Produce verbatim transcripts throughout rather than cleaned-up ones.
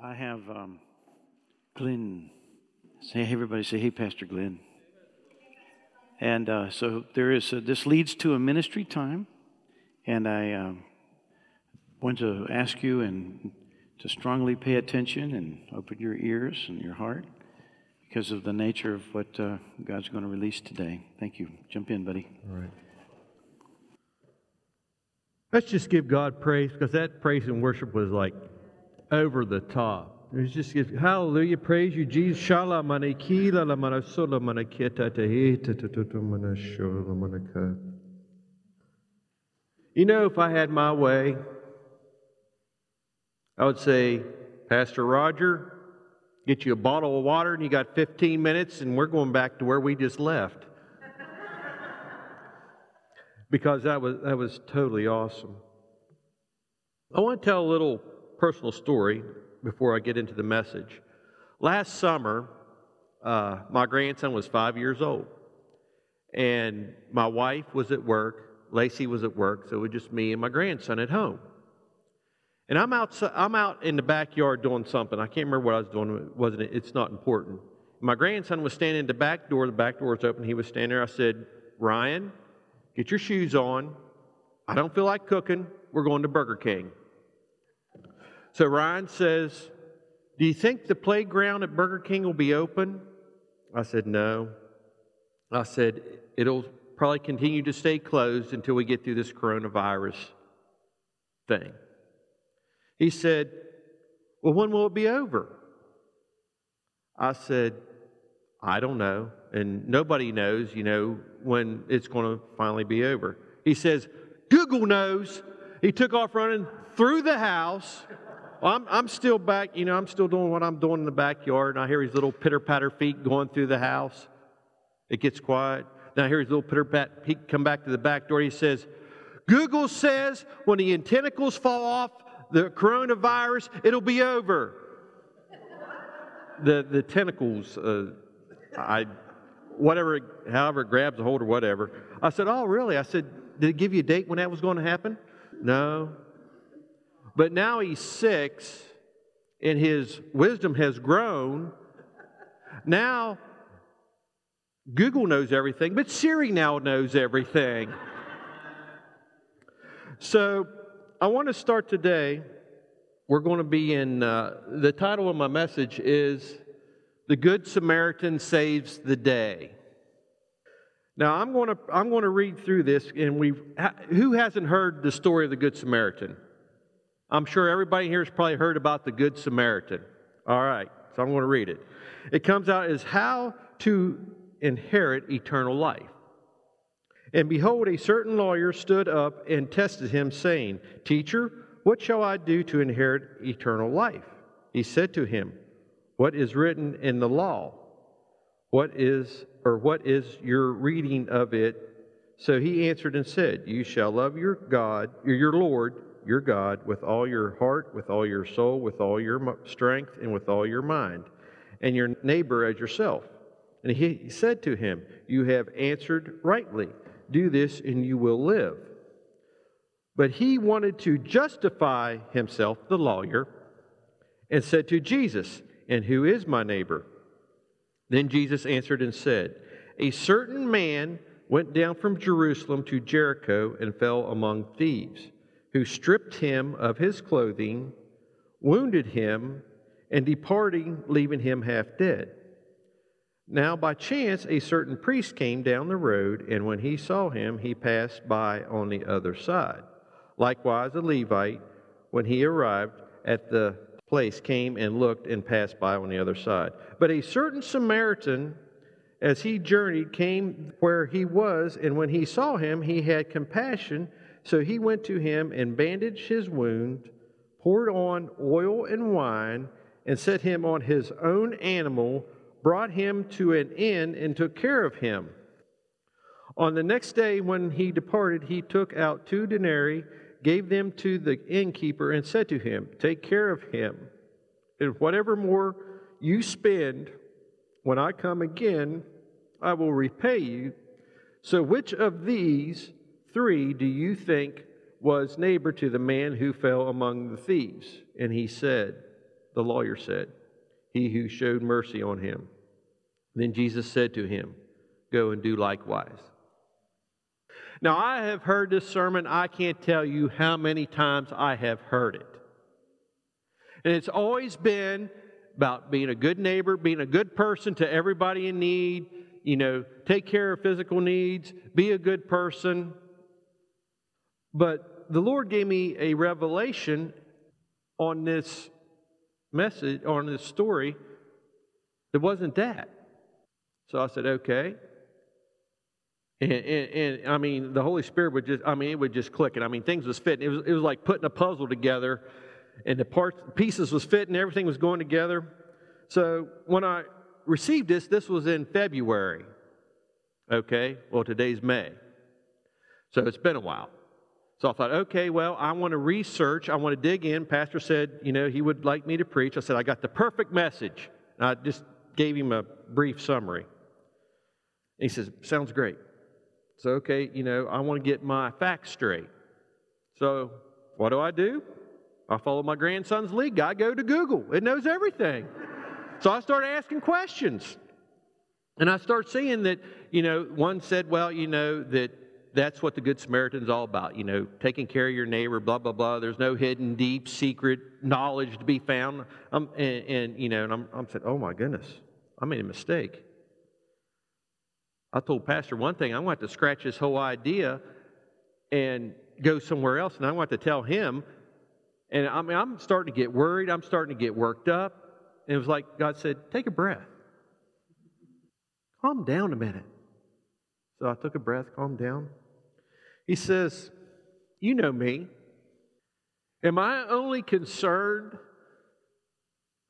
I have um, Glenn. Say, hey, everybody, say, hey, Pastor Glenn. And uh, so there is. A, this leads to a ministry time, and I um, want to ask you and to strongly pay attention and open your ears and your heart because of the nature of what uh, God's going to release today. Thank you. Jump in, buddy. All right. Let's just give God praise, because that praise and worship was like over the top. It was just, give, hallelujah, praise you, Jesus. You know, if I had my way, I would say, Pastor Roger, get you a bottle of water, and you got fifteen minutes, and we're going back to where we just left. Because that was that was totally awesome. I want to tell a little personal story before I get into the message. Last summer, uh, my grandson was five years old, and my wife was at work. Lacey was at work, so it was just me and my grandson at home. And I'm out I'm out in the backyard doing something. I can't remember what I was doing. It wasn't it's not important. My grandson was standing at the back door. The back door was open. He was standing there. I said, Ryan, get your shoes on. I don't feel like cooking. We're going to Burger King. So Ryan says, do you think the playground at Burger King will be open? I said, no. I said, it'll probably continue to stay closed until we get through this coronavirus thing. He said, well, when will it be over? I said, I don't know. And nobody knows, you know, when it's going to finally be over. He says, Google knows. He took off running through the house. I'm, I'm still back, you know, I'm still doing what I'm doing in the backyard. And I hear his little pitter-patter feet going through the house. It gets quiet. Then I hear his little pitter-pat feet come back to the back door. He says, Google says when the tentacles fall off the coronavirus, it'll be over. The, the tentacles, uh, I... whatever, however it grabs a hold or whatever. I said, oh, really? I said, did it give you a date when that was going to happen? No. But now he's six, and his wisdom has grown. Now, Google knows everything, but Siri now knows everything. So, I want to start today. We're going to be in, uh, the title of my message is The Good Samaritan Saves the Day. Now, I'm going to I'm going to read through this, and we who hasn't heard the story of the Good Samaritan? I'm sure everybody here has probably heard about the Good Samaritan. All right, so I'm going to read it. It comes out as how to inherit eternal life. And behold, a certain lawyer stood up and tested him, saying, Teacher, what shall I do to inherit eternal life? He said to him, What is written in the law? What is, or what is your reading of it? So he answered and said, You shall love your God, your Lord, your God, with all your heart, with all your soul, with all your strength, and with all your mind, and your neighbor as yourself. And he said to him, You have answered rightly. Do this, and you will live. But he wanted to justify himself, the lawyer, and said to Jesus, And who is my neighbor? Then Jesus answered and said, A certain man went down from Jerusalem to Jericho and fell among thieves, who stripped him of his clothing, wounded him, and departing, leaving him half dead. Now by chance a certain priest came down the road, and when he saw him, he passed by on the other side. Likewise a Levite, when he arrived at the place came and looked and passed by on the other side. But a certain Samaritan, as he journeyed, came where he was, and when he saw him, he had compassion. So he went to him and bandaged his wound, poured on oil and wine, and set him on his own animal, brought him to an inn, and took care of him. On the next day when he departed, he took out two denarii, gave them to the innkeeper, and said to him, Take care of him, and whatever more you spend, when I come again, I will repay you. So which of these three do you think was neighbor to the man who fell among the thieves? And he said, the lawyer said, he who showed mercy on him. Then Jesus said to him, go and do likewise. Now, I have heard this sermon. I can't tell you how many times I have heard it. And it's always been about being a good neighbor, being a good person to everybody in need, you know, take care of physical needs, be a good person. But the Lord gave me a revelation on this message, on this story, that wasn't that. So I said, okay. And, and, and I mean, the Holy Spirit would just, I mean, it would just click. And I mean, things was fitting. It was, it was like putting a puzzle together, and the parts, pieces was fitting, everything was going together. So when I received this, this was in February. Okay, well, today's May. So it's been a while. So I thought, okay, well, I want to research. I want to dig in. Pastor said, you know, he would like me to preach. I said, I got the perfect message. And I just gave him a brief summary. And he says, sounds great. So, okay, you know, I want to get my facts straight. So what do I do? I follow my grandson's lead. I go to Google. It knows everything. So I started asking questions. And I start seeing that, you know, one said, well, you know, that that's what the Good Samaritan's all about, you know, taking care of your neighbor, blah, blah, blah. There's no hidden, deep, secret knowledge to be found. Um, and, and, you know, and I'm, I'm saying, oh, my goodness, I made a mistake. I told Pastor one thing, I'm going to have to scratch this whole idea and go somewhere else, and I'm going to have to tell him. And I mean, I'm starting to get worried. I'm starting to get worked up. And it was like God said, take a breath. Calm down a minute. So I took a breath, calmed down. He says, you know me. Am I only concerned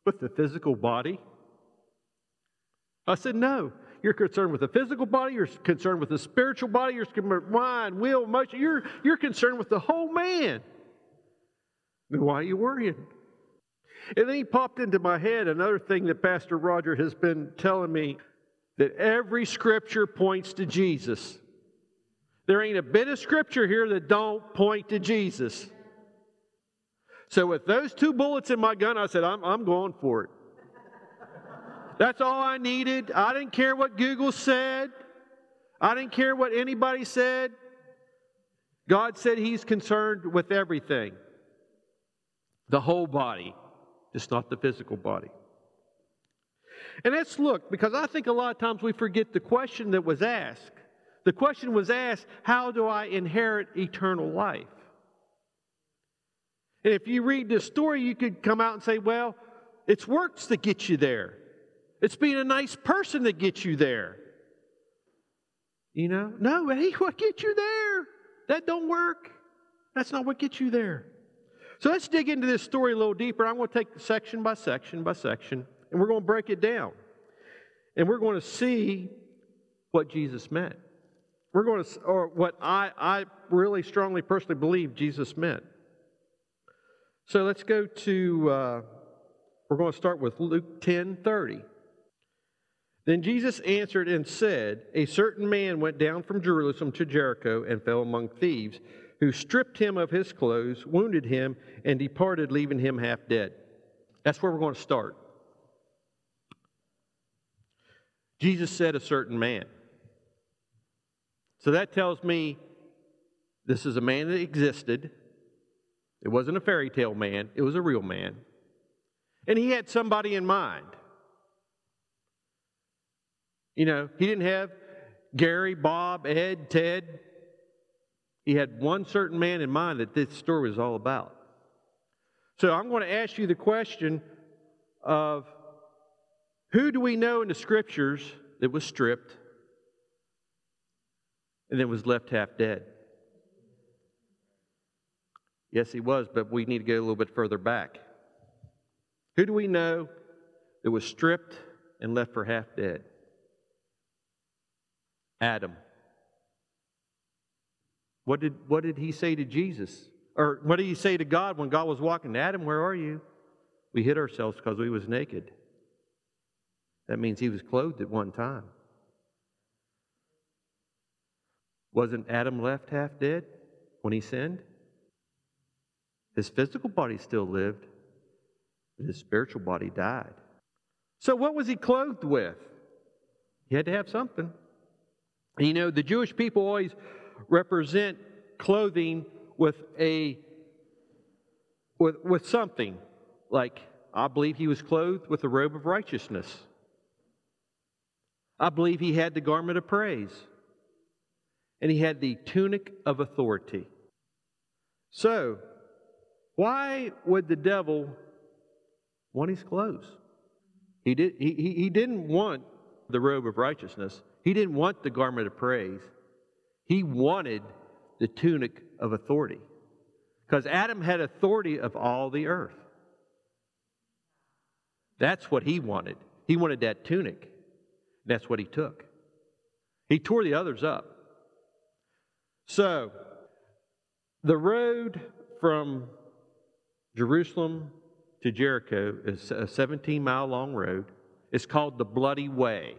with the physical body? I said, no. You're concerned with the physical body. You're concerned with the spiritual body. You're concerned with mind, will, emotion. You're, you're concerned with the whole man. Then why are you worrying? And then he popped into my head another thing that Pastor Roger has been telling me, that every scripture points to Jesus. There ain't a bit of scripture here that don't point to Jesus. So with those two bullets in my gun, I said, I'm, I'm going for it. That's all I needed. I didn't care what Google said. I didn't care what anybody said. God said He's concerned with everything. The whole body, just not the physical body. And let's look, because I think a lot of times we forget the question that was asked. The question was asked, how do I inherit eternal life? And if you read this story, you could come out and say, well, it's works that get you there. It's being a nice person that gets you there. You know? No, hey, what gets you there? That don't work. That's not what gets you there. So let's dig into this story a little deeper. I'm going to take section by section by section, and we're going to break it down. And we're going to see what Jesus meant. We're going to, or what I, I really strongly personally believe Jesus meant. So let's go to, uh, we're going to start with Luke ten thirty. Then Jesus answered and said, a certain man went down from Jerusalem to Jericho and fell among thieves, who stripped him of his clothes, wounded him, and departed, leaving him half dead. That's where we're going to start. Jesus said a certain man. So that tells me this is a man that existed. It wasn't a fairy tale man. It was a real man. And he had somebody in mind. You know, he didn't have Gary, Bob, Ed, Ted. He had one certain man in mind that this story was all about. So I'm going to ask you the question of, who do we know in the scriptures that was stripped and then was left half dead? Yes, he was, but we need to go a little bit further back. Who do we know that was stripped and left for half dead? Adam. What did, what did he say to Jesus? Or what did he say to God when God was walking? Adam, where are you? We hid ourselves because we was naked. That means he was clothed at one time. Wasn't Adam left half dead when he sinned? His physical body still lived, but his spiritual body died. So what was he clothed with? He had to have something. And you know, the Jewish people always represent clothing with a with, with something. Like, I believe he was clothed with a robe of righteousness. I believe he had the garment of praise. And he had the tunic of authority. So, why would the devil want his clothes? He, did, he, he didn't want the robe of righteousness. He didn't want the garment of praise. He wanted the tunic of authority. Because Adam had authority of all the earth. That's what he wanted. He wanted that tunic. That's what he took. He tore the others up. So, the road from Jerusalem to Jericho is a seventeen-mile long road. It's called the Bloody Way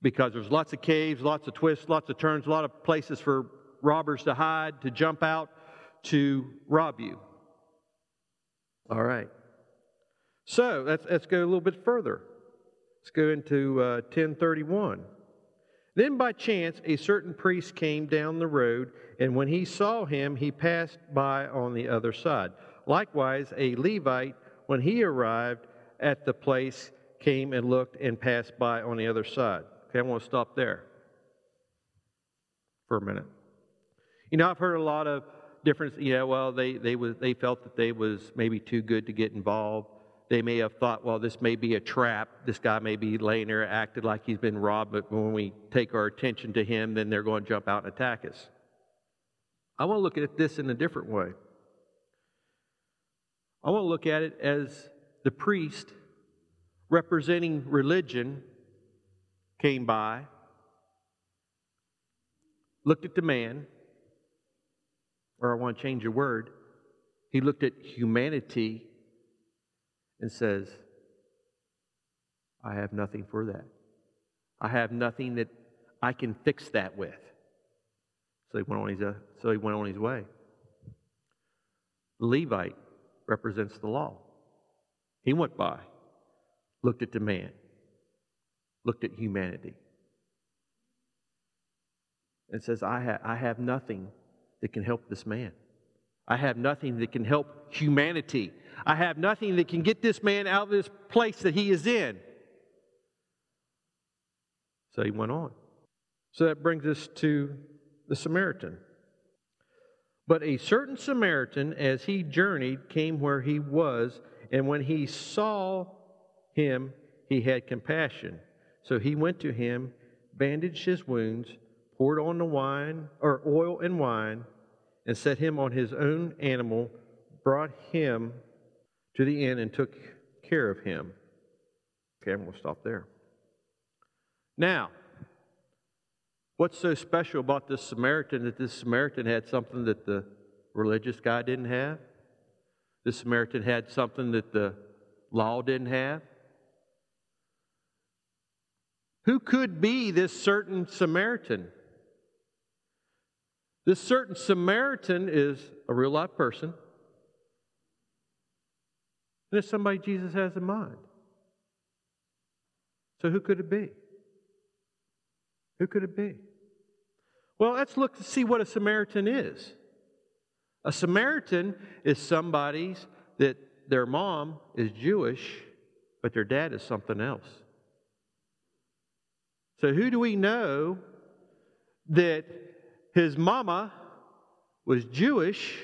because there's lots of caves, lots of twists, lots of turns, a lot of places for robbers to hide, to jump out, to rob you. All right. So, let's, let's go a little bit further. Let's go into uh, ten thirty-one. Then by chance, a certain priest came down the road, and when he saw him, he passed by on the other side. Likewise, a Levite, when he arrived at the place, came and looked and passed by on the other side. Okay, I want to stop there for a minute. You know, I've heard a lot of different, you know, well, they, they, was, they felt that they was maybe too good to get involved. They may have thought, well, this may be a trap. This guy may be laying there, acted like he's been robbed, but when we take our attention to him, then they're going to jump out and attack us. I want to look at this in a different way. I want to look at it as the priest representing religion came by, looked at the man, or I want to change a word, he looked at humanity and says, I have nothing for that. I have nothing that I can fix that with. So he went on his, uh, so he went on his way. The Levite represents the law. He went by, looked at the man, looked at humanity, and says, I, ha- I have nothing that can help this man. I have nothing that can help humanity. I have nothing that can get this man out of this place that he is in. So he went on. So that brings us to the Samaritan. But a certain Samaritan, as he journeyed, came where he was, and when he saw him, he had compassion. So he went to him, bandaged his wounds, poured on the wine, or oil and wine, and set him on his own animal, brought him to the inn, and took care of him. Okay, I'm going to stop there. Now, what's so special about this Samaritan that this Samaritan had something that the religious guy didn't have? This Samaritan had something that the law didn't have? Who could be this certain Samaritan? This certain Samaritan is a real life person. And it's somebody Jesus has in mind. So who could it be? Who could it be? Well, let's look to see what a Samaritan is. A Samaritan is somebody that their mom is Jewish, but their dad is something else. So who do we know that his mama was Jewish,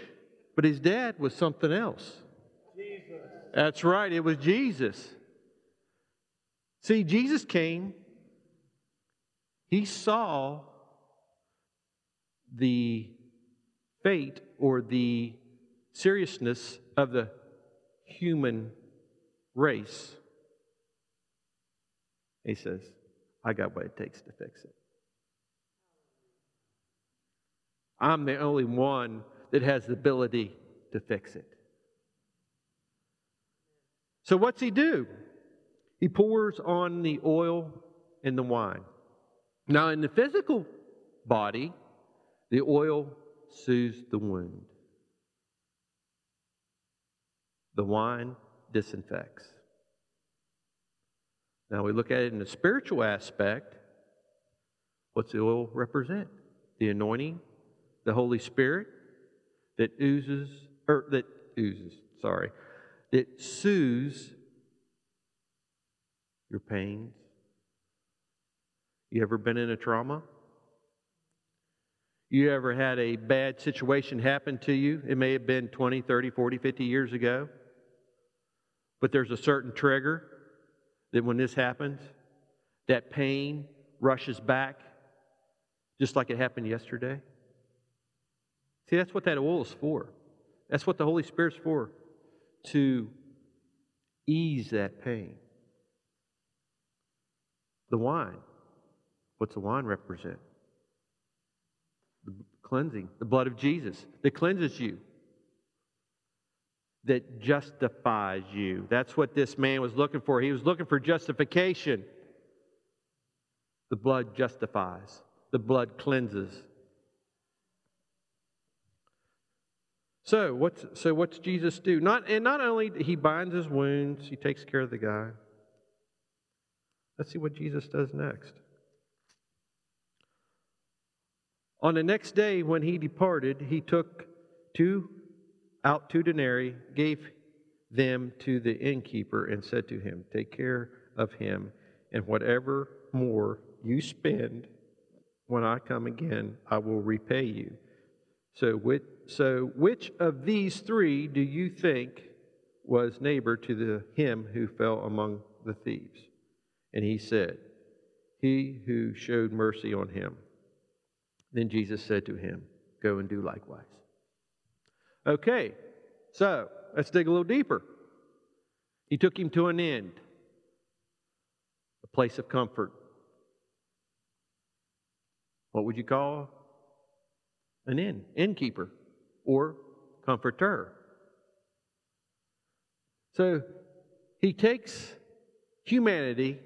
but his dad was something else? Jesus. That's right, it was Jesus. See, Jesus came. He saw the fate or the seriousness of the human race. He says, I got what it takes to fix it. I'm the only one that has the ability to fix it. So what's he do? He pours on the oil and the wine. Now in the physical body, the oil soothes the wound. The wine disinfects. Now we look at it in the spiritual aspect. What's the oil represent? The anointing, the Holy Spirit that oozes, or that oozes, sorry, that soothes your pains. You ever been in a trauma? You ever had a bad situation happen to you? It may have been twenty, thirty, forty, fifty years ago. But there's a certain trigger that when this happens, that pain rushes back just like it happened yesterday. See, that's what that oil is for. That's what the Holy Spirit's for, to ease that pain. The wine. What's the wine represent? The cleansing, the blood of Jesus that cleanses you, that justifies you. That's what this man was looking for. He was looking for justification. The blood justifies. The blood cleanses. So what's so what's Jesus do? Not and not only he binds his wounds, he takes care of the guy. Let's see what Jesus does next. On the next day when he departed, he took two out two denarii, gave them to the innkeeper, and said to him, "Take care of him, and whatever more you spend, when I come again, I will repay you." So which, so which of these three do you think was neighbor to the him who fell among the thieves? And he said, "He who showed mercy on him." Then Jesus said to him, "Go and do likewise." Okay, so let's dig a little deeper. He took him to an inn, a place of comfort. What would you call an inn? Innkeeper or comforter. So he takes humanity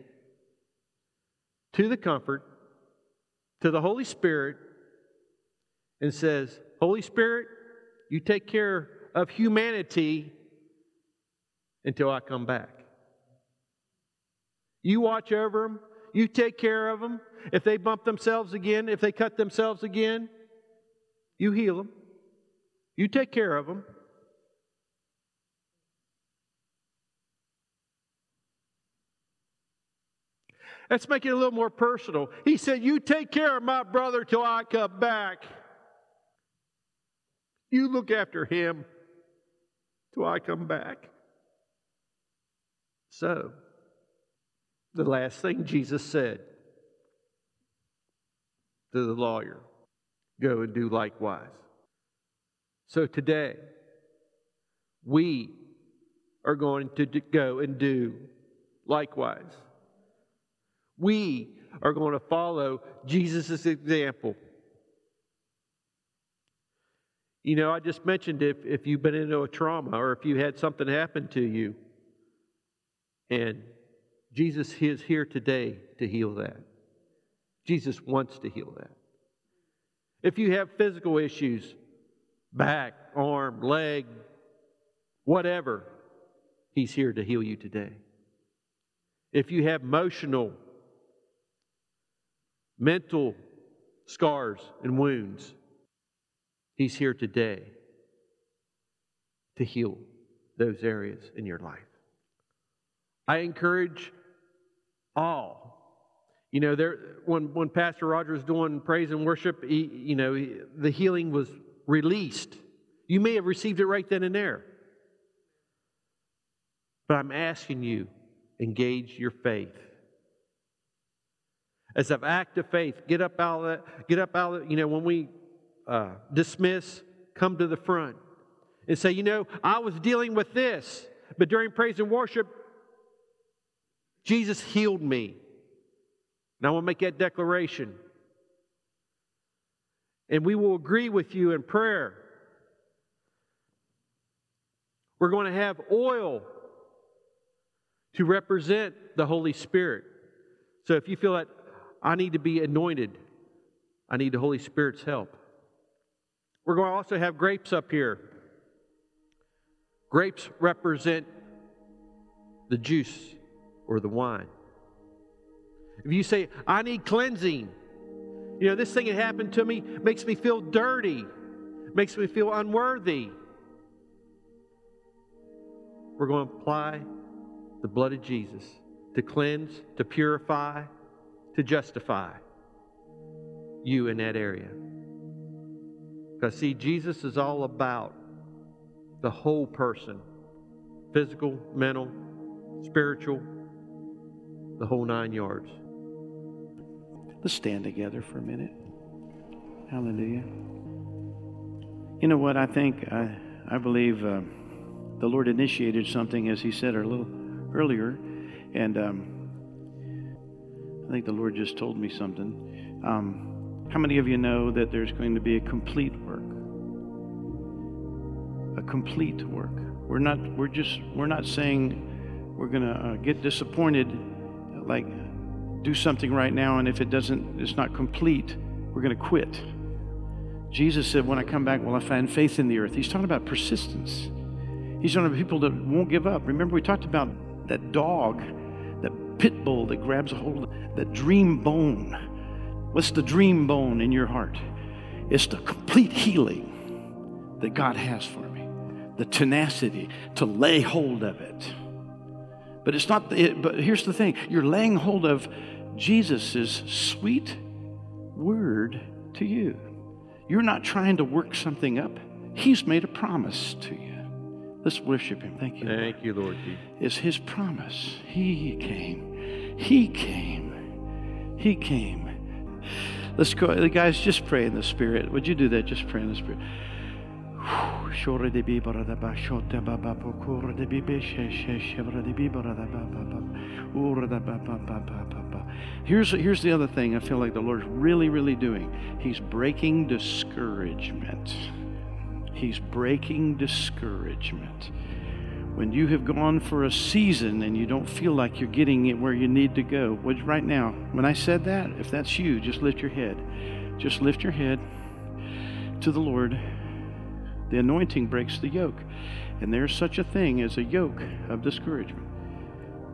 to the comfort, to the Holy Spirit, and says, "Holy Spirit, you take care of humanity until I come back. You watch over them. You take care of them. If they bump themselves again, if they cut themselves again, you heal them. You take care of them." Let's make it a little more personal. He said, "You take care of my brother till I come back. You look after him till I come back." So, the last thing Jesus said to the lawyer, "Go and do likewise." So today, we are going to go and do likewise. We are going to follow Jesus' example. You know, I just mentioned if, if you've been into a trauma or if you had something happen to you, and Jesus is here today to heal that. Jesus wants to heal that. If you have physical issues, back, arm, leg, whatever, He's here to heal you today. If you have emotional issues, mental scars and wounds, He's here today to heal those areas in your life. I encourage all. You know, there when when Pastor Roger was doing praise and worship, he, you know, he, the healing was released. You may have received it right then and there. But I'm asking you, engage your faith. As an act of faith, get up out of that, get up out of, you know, when we uh, dismiss, come to the front and say, "You know, I was dealing with this, but during praise and worship, Jesus healed me." And I want to make that declaration. And we will agree with you in prayer. We're going to have oil to represent the Holy Spirit. So if you feel that, "I need to be anointed. I need the Holy Spirit's help." We're going to also have grapes up here. Grapes represent the juice or the wine. If you say, I need cleansing, you know, this thing that happened to me makes me feel dirty, makes me feel unworthy, we're going to apply the blood of Jesus to cleanse, to purify, to justify you in that area. Because see, Jesus is all about the whole person, physical, mental, spiritual, the whole nine yards. Let's stand together for a minute. Hallelujah. You know what? I think, I, I believe uh, the Lord initiated something, as He said a little earlier. And um, I think the Lord just told me something. Um, how many of you know that there's going to be a complete work? A complete work. We're not, we're just, we're not saying we're going to uh, get disappointed, like do something right now, and if it doesn't, it's not complete, we're going to quit. Jesus said, when I come back, will I find faith in the earth? He's talking about persistence. He's talking about people that won't give up. Remember, we talked about that dog, that pit bull that grabs a hold of that dream bone. What's the dream bone in your heart? It's the complete healing that God has for me, the tenacity to lay hold of it. But it's not, it, but here's the thing, you're laying hold of Jesus' sweet word to you. You're not trying to work something up. He's made a promise to you. Let's worship Him. Thank you, Thank Lord. you, Lord. It's His promise. He came. He came. He came. Let's go. The guys, just pray in the Spirit. Would you do that? Just pray in the Spirit. Here's, here's the other thing I feel like the Lord's really, really doing. He's breaking discouragement. He's breaking discouragement. When you have gone for a season and you don't feel like you're getting it where you need to go, which right now, when I said that, if that's you, just lift your head. Just lift your head to the Lord. The anointing breaks the yoke. And there's such a thing as a yoke of discouragement.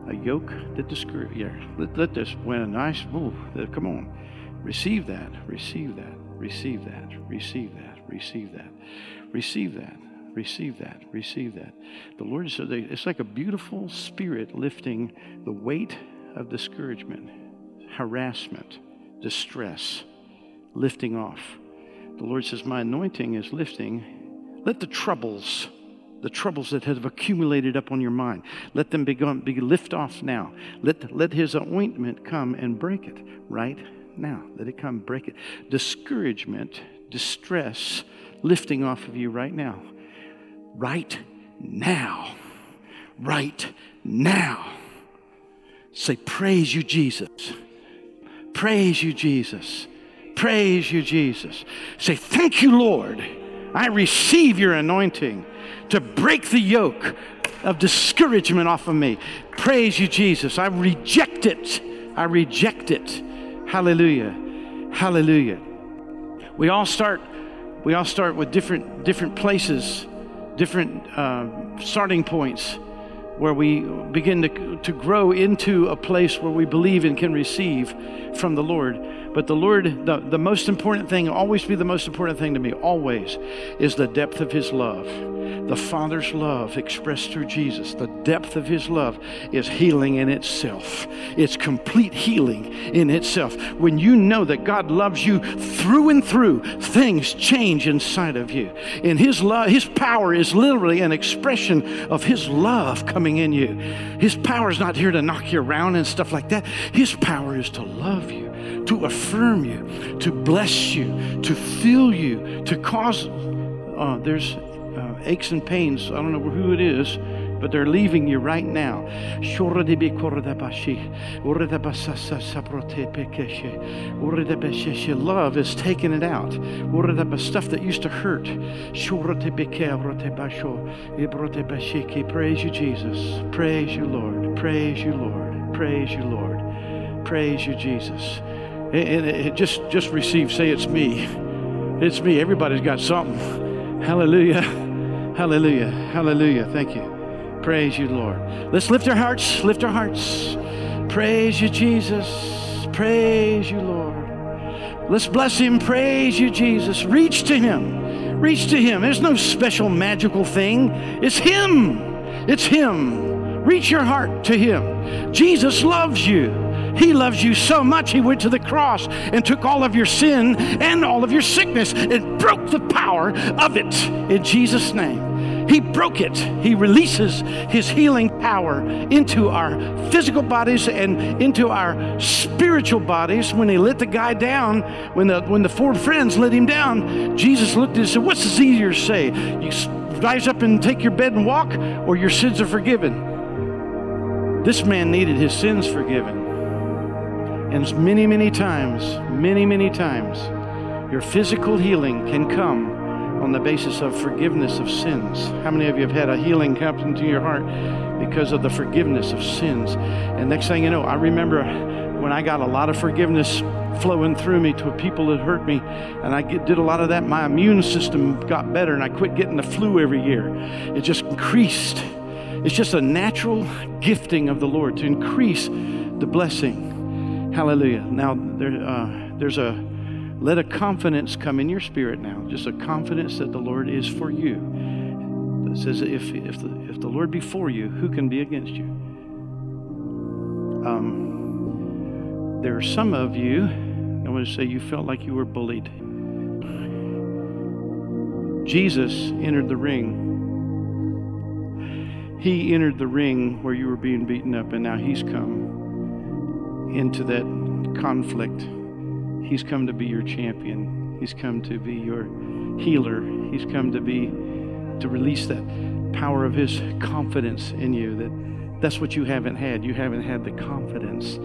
A yoke that discourages. Yeah, let, let this win a nice move. Come on. Receive that. Receive that. Receive that. Receive that. Receive that. Receive that. Receive that. Receive that. The Lord said it's like a beautiful spirit lifting the weight of discouragement, harassment, distress, lifting off. The Lord says, my anointing is lifting. Let the troubles, the troubles that have accumulated up on your mind, let them be, gone, be lift off now. Let, let His ointment come and break it right now. Let it come, break it. Discouragement, distress, lifting off of you right now. Right now. Right now. Say, praise you, Jesus. Praise you, Jesus. Praise you, Jesus. Say, thank you, Lord. I receive your anointing to break the yoke of discouragement off of me. Praise you, Jesus. I reject it. I reject it. Hallelujah. Hallelujah. We all start, we all start with different, different places, different uh, starting points where we begin to, to grow into a place where we believe and can receive from the Lord. But the Lord, the, the most important thing, always be the most important thing to me, always, is the depth of His love. The Father's love expressed through Jesus. The depth of His love is healing in itself. It's complete healing in itself. When you know that God loves you through and through, things change inside of you. And His love, His power is literally an expression of His love coming in you. His power is not here to knock you around and stuff like that. His power is to love you, to affirm you, to bless you, to fill you, to cause, uh, there's uh, aches and pains, I don't know who it is, but they're leaving you right now. Love is taking it out. Stuff that used to hurt. Praise you, Jesus. Praise you, Lord. Praise you, Lord. Praise you, Lord. Praise you, Jesus. And it just, just receive, say it's me. It's me. Everybody's got something. Hallelujah. Hallelujah. Hallelujah. Thank you. Praise you, Lord. Let's lift our hearts, lift our hearts. Praise you, Jesus. Praise you, Lord. Let's bless him. Praise you, Jesus. Reach to him. Reach to him. There's no special magical thing. It's him. It's him. Reach your heart to him. Jesus loves you. He loves you so much, he went to the cross and took all of your sin and all of your sickness and broke the power of it in Jesus' name. He broke it. He releases his healing power into our physical bodies and into our spiritual bodies. When they let the guy down, when the when the four friends let him down, Jesus looked at him and said, "What's this easier to say? You rise up and take your bed and walk, or your sins are forgiven?" This man needed his sins forgiven. And many, many times, many, many times, your physical healing can come on the basis of forgiveness of sins. How many of you have had a healing come into your heart because of the forgiveness of sins? And next thing you know, I remember when I got a lot of forgiveness flowing through me to people that hurt me, and I get, did a lot of that, my immune system got better, and I quit getting the flu every year. It just increased. It's just a natural gifting of the Lord to increase the blessing. Hallelujah. Now, there, uh, there's a, let a confidence come in your spirit now, just a confidence that the Lord is for you. It says, if, if, the, if the Lord be for you, who can be against you? Um, there are some of you, I want to say you felt like you were bullied. Jesus entered the ring. He entered the ring where you were being beaten up, and now he's come into that conflict. He's come to be your champion. He's come to be your healer. He's come to be, to release that power of his confidence in you. That that's what you haven't had. You haven't had the confidence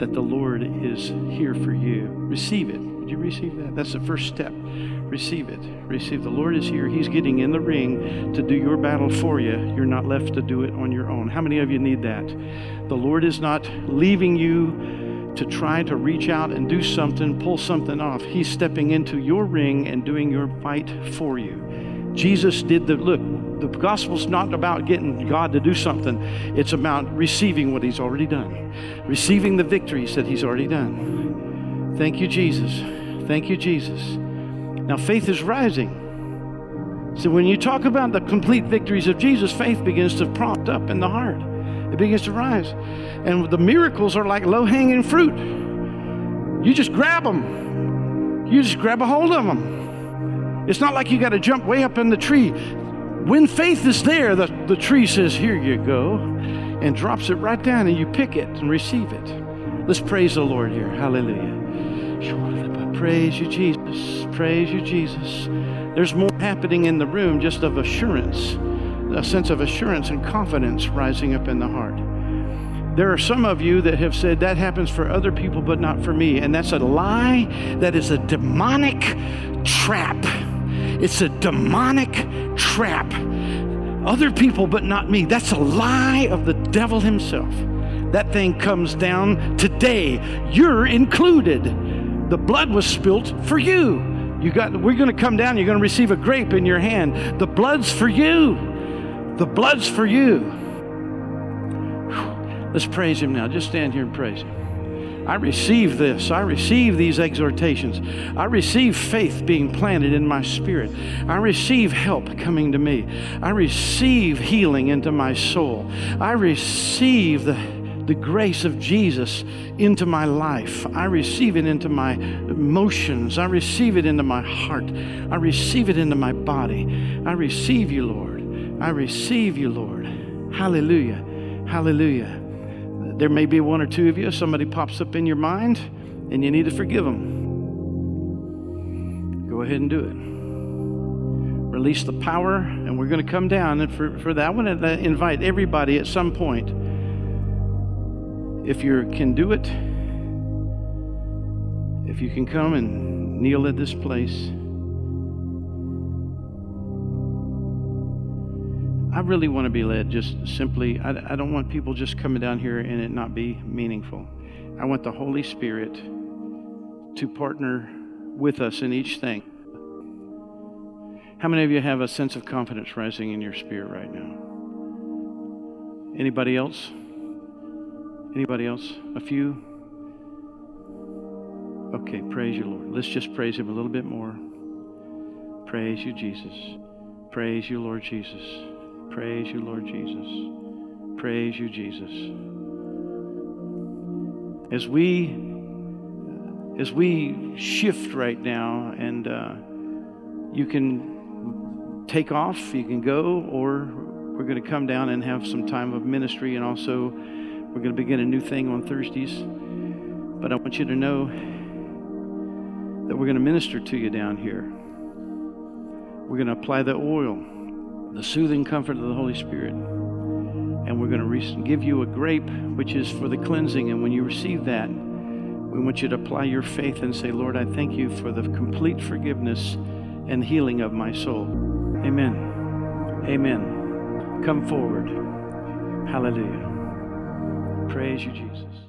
that the Lord is here for you. Receive it. Would you receive that? That's the first step. Receive it. Receive. The Lord is here. He's getting in the ring to do your battle for you. You're not left to do it on your own. How many of you need that? The Lord is not leaving you to try to reach out and do something, pull something off. He's stepping into your ring and doing your fight for you. Jesus did the, look, the gospel's not about getting God to do something. It's about receiving what he's already done. Receiving the victories that he's already done. Thank you, Jesus. Thank you, Jesus. Now, faith is rising. So when you talk about the complete victories of Jesus, faith begins to prompt up in the heart. It begins to rise. And the miracles are like low-hanging fruit. You just grab them. You just grab a hold of them. It's not like you got to jump way up in the tree. When faith is there, the, the tree says, "Here you go," and drops it right down, and you pick it and receive it. Let's praise the Lord here. Hallelujah. Praise you, Jesus. Praise you, Jesus. There's more happening in the room, just of assurance, a sense of assurance and confidence rising up in the heart. There are some of you that have said, "That happens for other people, but not for me." And that's a lie. That is a demonic trap. It's a demonic trap. Other people, but not me. That's a lie of the devil himself. That thing comes down today. You're included. The blood was spilt for you. You got, we're going to come down. You're going to receive a grape in your hand. The blood's for you. The blood's for you. Whew. Let's praise him now. Just stand here and praise him. I receive this. I receive these exhortations. I receive faith being planted in my spirit. I receive help coming to me. I receive healing into my soul. I receive the the grace of Jesus into my life. I receive it into my emotions. I receive it into my heart. I receive it into my body. I receive you, Lord. I receive you, Lord. Hallelujah. Hallelujah. There may be one or two of you, somebody pops up in your mind, and you need to forgive them. Go ahead and do it. Release the power, and we're going to come down. And for, for that, I want to invite everybody at some point, if you can do it, if you can come and kneel at this place. I really want to be led just simply. I, I don't want people just coming down here and it not be meaningful. I want the Holy Spirit to partner with us in each thing. How many of you have a sense of confidence rising in your spirit right now? Anybody else? Anybody else? A few? Okay, praise your Lord. Let's just praise Him a little bit more. Praise you, Jesus. Praise you, Lord Jesus. Praise you, Lord Jesus. Praise you, Jesus. As we as we shift right now, and uh, you can take off, you can go, or we're going to come down and have some time of ministry, and also we're going to begin a new thing on Thursdays. But I want you to know that we're going to minister to you down here. We're going to apply the oil, the soothing comfort of the Holy Spirit, and we're going to re- give you a grape, which is for the cleansing. And when you receive that, we want you to apply your faith and say, Lord, I thank you for the complete forgiveness and healing of my soul. Amen. Amen. Come forward. Hallelujah. Praise you, Jesus.